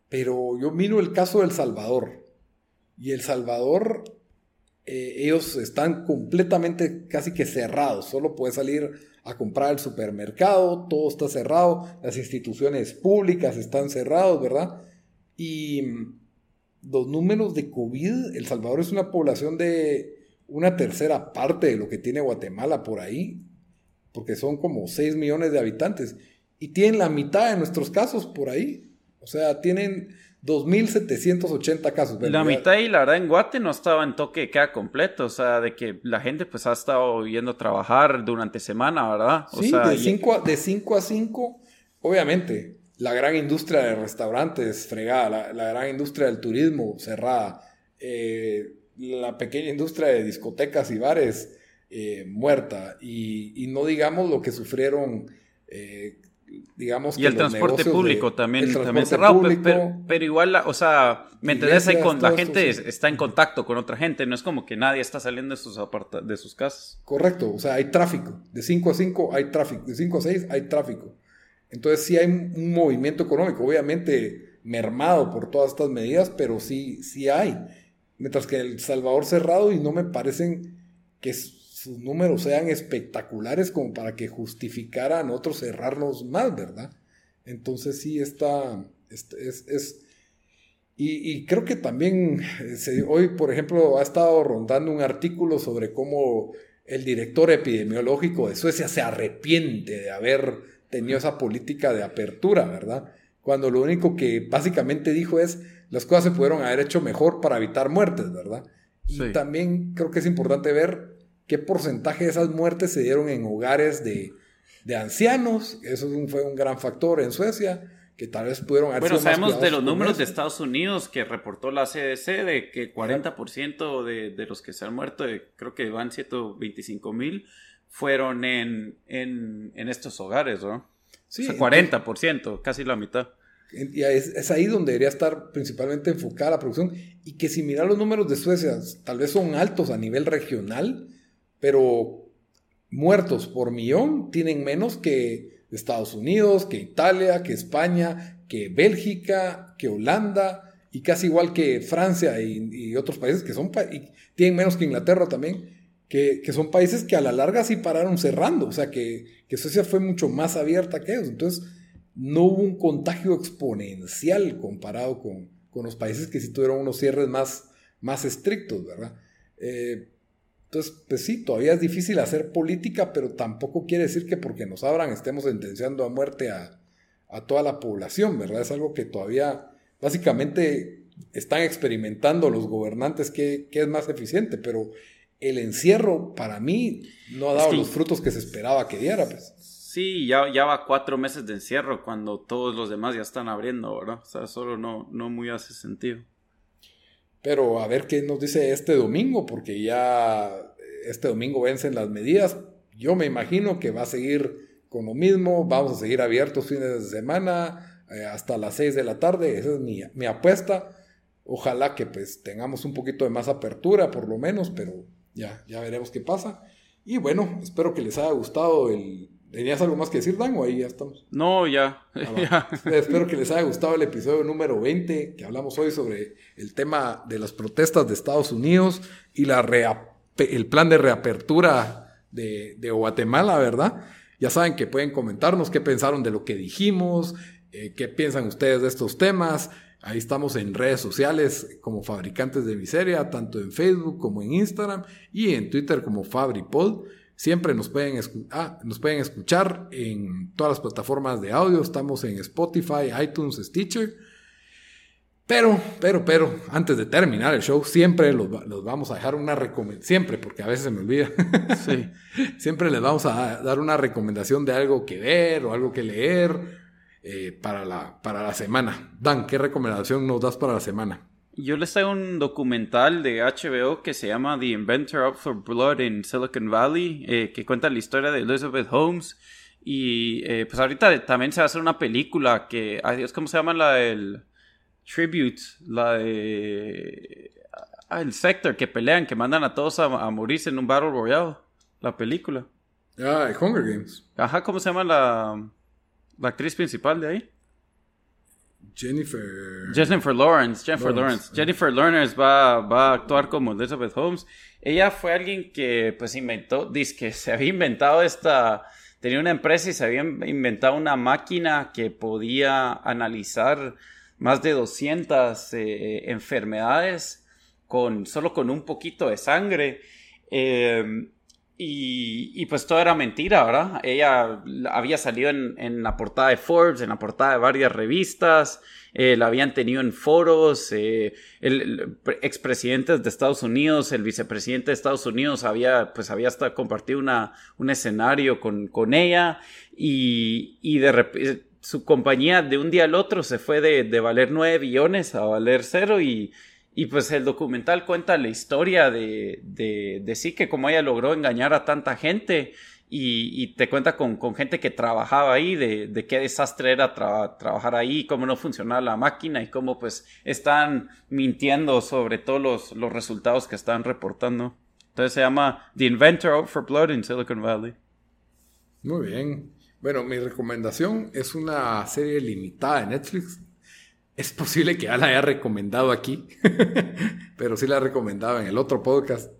Pero yo miro el caso de El Salvador, y El Salvador... Eh, ellos están completamente casi que cerrados, solo puedes salir a comprar al supermercado, todo está cerrado, las instituciones públicas están cerradas, ¿verdad? Y los números de COVID, El Salvador es una población de una tercera parte de lo que tiene Guatemala por ahí, porque son como seis millones de habitantes, y tienen la mitad de nuestros casos por ahí, o sea, tienen... dos mil setecientos ochenta casos. La mitad, y la verdad en Guate no estaba en toque de queda completo, o sea, de que la gente pues ha estado yendo a trabajar durante semana, ¿verdad? O sí, sea, de cinco a cinco, obviamente, la gran industria de restaurantes fregada, la, la gran industria del turismo cerrada, eh, la pequeña industria de discotecas y bares eh, muerta, y, y no digamos lo que sufrieron... Eh, digamos y que el transporte público de, también, transporte también cerrado, público, pero, pero igual, la, o sea, ¿me entendés? La gente esto, sí. está en contacto con otra gente, no es como que nadie está saliendo de sus, aparta, de sus casas. Correcto, o sea, hay tráfico, de cinco a cinco hay tráfico, de cinco a seis hay tráfico. Entonces sí hay un movimiento económico, obviamente mermado por todas estas medidas, pero sí, sí hay. Mientras que El Salvador cerrado, y no me parecen que es... sus números sean espectaculares como para que justificaran otros cerrarnos más, ¿verdad? Entonces sí está... Es, es, es, y, y creo que también se, hoy, por ejemplo, ha estado rondando un artículo sobre cómo el director epidemiológico de Suecia se arrepiente de haber tenido esa política de apertura, ¿verdad? Cuando lo único que básicamente dijo es las cosas se pudieron haber hecho mejor para evitar muertes, ¿verdad? Y sí. También creo que es importante ver ¿qué porcentaje de esas muertes se dieron en hogares de, de ancianos? Eso fue un gran factor en Suecia, que tal vez pudieron haber bueno, sido más cuidadosos. Bueno, sabemos de los números eso. de Estados Unidos que reportó la C D C de que cuarenta por ciento de, de los que se han muerto, de, creo que van ciento veinticinco mil, fueron en, en, en estos hogares, ¿no? Sí, o sea, cuarenta por ciento, entonces, casi la mitad. Y es, es ahí donde debería estar principalmente enfocada la producción. Y que si mirar los números de Suecia, tal vez son altos a nivel regional, pero muertos por millón tienen menos que Estados Unidos, que Italia, que España, que Bélgica, que Holanda, y casi igual que Francia y, y otros países que son, y tienen menos que Inglaterra también, que, que son países que a la larga sí pararon cerrando, o sea que, que Suecia fue mucho más abierta que ellos, entonces no hubo un contagio exponencial comparado con, con los países que sí tuvieron unos cierres más, más estrictos, ¿verdad? Eh, Entonces, pues sí, todavía es difícil hacer política, pero tampoco quiere decir que porque nos abran estemos sentenciando a muerte a, a toda la población, ¿verdad? Es algo que todavía, básicamente, están experimentando los gobernantes que, que es más eficiente, pero el encierro, para mí, no ha dado sí. los frutos que se esperaba que diera, pues. Sí, ya, ya va cuatro meses de encierro cuando todos los demás ya están abriendo, ¿verdad? O sea, solo no, no muy hace sentido. Pero a ver qué nos dice este domingo, porque ya este domingo vencen las medidas. Yo me imagino que va a seguir con lo mismo, vamos a seguir abiertos fines de semana eh, hasta las seis de la tarde, esa es mi, mi apuesta. Ojalá que pues tengamos un poquito de más apertura por lo menos, pero ya, ya veremos qué pasa. Y bueno, espero que les haya gustado el... ¿Tenías algo más que decir, Dan, o ahí ya estamos? No, ya. ya. Espero que les haya gustado el episodio número veinte, que hablamos hoy sobre el tema de las protestas de Estados Unidos y la reape- el plan de reapertura de, de Guatemala, ¿verdad? Ya saben que pueden comentarnos qué pensaron de lo que dijimos, eh, qué piensan ustedes de estos temas. Ahí estamos en redes sociales como Fabricantes de Miseria, tanto en Facebook como en Instagram, y en Twitter como FabriPod. Siempre nos pueden, escu- ah, nos pueden escuchar en todas las plataformas de audio. Estamos en Spotify, iTunes, Stitcher. Pero, pero, pero, antes de terminar el show, siempre los, los vamos a dejar una recomendación. Siempre, porque a veces se me olvida. Sí. Siempre les vamos a dar una recomendación de algo que ver o algo que leer eh, para, la, para la semana. Dan, ¿qué recomendación nos das para la semana? Yo les traigo un documental de H B O que se llama The Inventor Out for Blood in Silicon Valley, eh, que cuenta la historia de Elizabeth Holmes Y eh, pues ahorita también se va a hacer una película que... Ay Dios, ¿cómo se llama la del... Tribute? La de... Ah, el Sector, que pelean, que mandan a todos a, a morirse en un Battle Royale. La película. Ah, Hunger Games. Ajá, ¿cómo se llama la... la actriz principal de ahí? Jennifer... Jennifer Lawrence. Jennifer Lawrence. Lawrence. Jennifer Lawrence va, va a actuar como Elizabeth Holmes. Ella fue alguien que, pues, inventó... Dice que se había inventado esta... Tenía una empresa y se había inventado una máquina que podía analizar más de doscientas eh, enfermedades con, solo con un poquito de sangre. Eh, y, y pues todo era mentira, ¿verdad? Ella había salido en, en la portada de Forbes, en la portada de varias revistas, eh, la habían tenido en foros. Eh, el, el expresidente de Estados Unidos, el vicepresidente de Estados Unidos había, pues había hasta compartido una, un escenario con, con ella, y, y de repente su compañía de un día al otro se fue de, de valer nueve billones a valer cero, y, y pues el documental cuenta la historia de, de, de sí que como ella logró engañar a tanta gente. Y, y te cuenta con, con gente que trabajaba ahí, de, de qué desastre era tra- trabajar ahí, cómo no funcionaba la máquina y cómo pues están mintiendo sobre todos los, los resultados que están reportando. Entonces se llama The Inventor Out for Blood in Silicon Valley. Muy bien. Bueno, mi recomendación es una serie limitada de Netflix. Es posible que ya la haya recomendado aquí, pero sí la recomendaba en el otro podcast.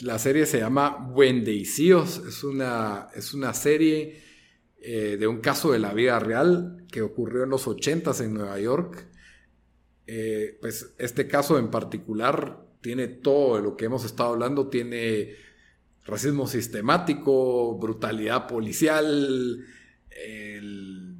La serie se llama When They See Us. Es una, es una serie eh, de un caso de la vida real que ocurrió en los ochentas en Nueva York. Eh, pues este caso en particular tiene todo de lo que hemos estado hablando. Tiene racismo sistemático, brutalidad policial, el,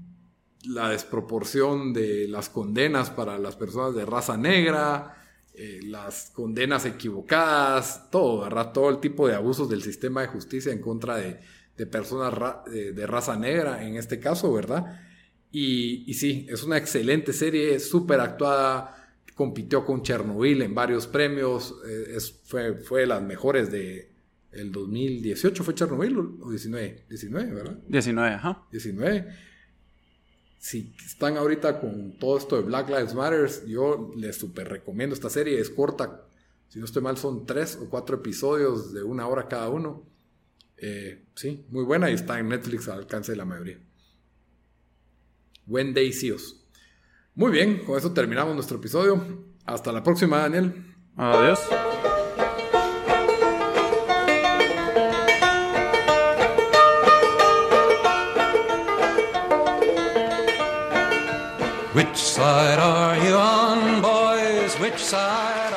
la desproporción de las condenas para las personas de raza negra, Eh, las condenas equivocadas, todo, ¿verdad? Todo el tipo de abusos del sistema de justicia en contra de, de personas ra- de, de raza negra, en este caso, ¿verdad? Y, y sí, es una excelente serie, súper actuada, compitió con Chernobyl en varios premios, eh, es, fue, fue de las mejores de el dos mil dieciocho, ¿fue Chernobyl o diecinueve? diecinueve, ¿verdad? diecinueve, ajá. diecinueve. Si están ahorita con todo esto de Black Lives Matter, yo les súper recomiendo esta serie. Es corta, si no estoy mal, son tres o cuatro episodios de una hora cada uno. Eh, sí, muy buena, y está en Netflix al alcance de la mayoría. When They See Us. Muy bien, con eso terminamos nuestro episodio. Hasta la próxima, Daniel. Adiós. Which side are you on, boys? Which side?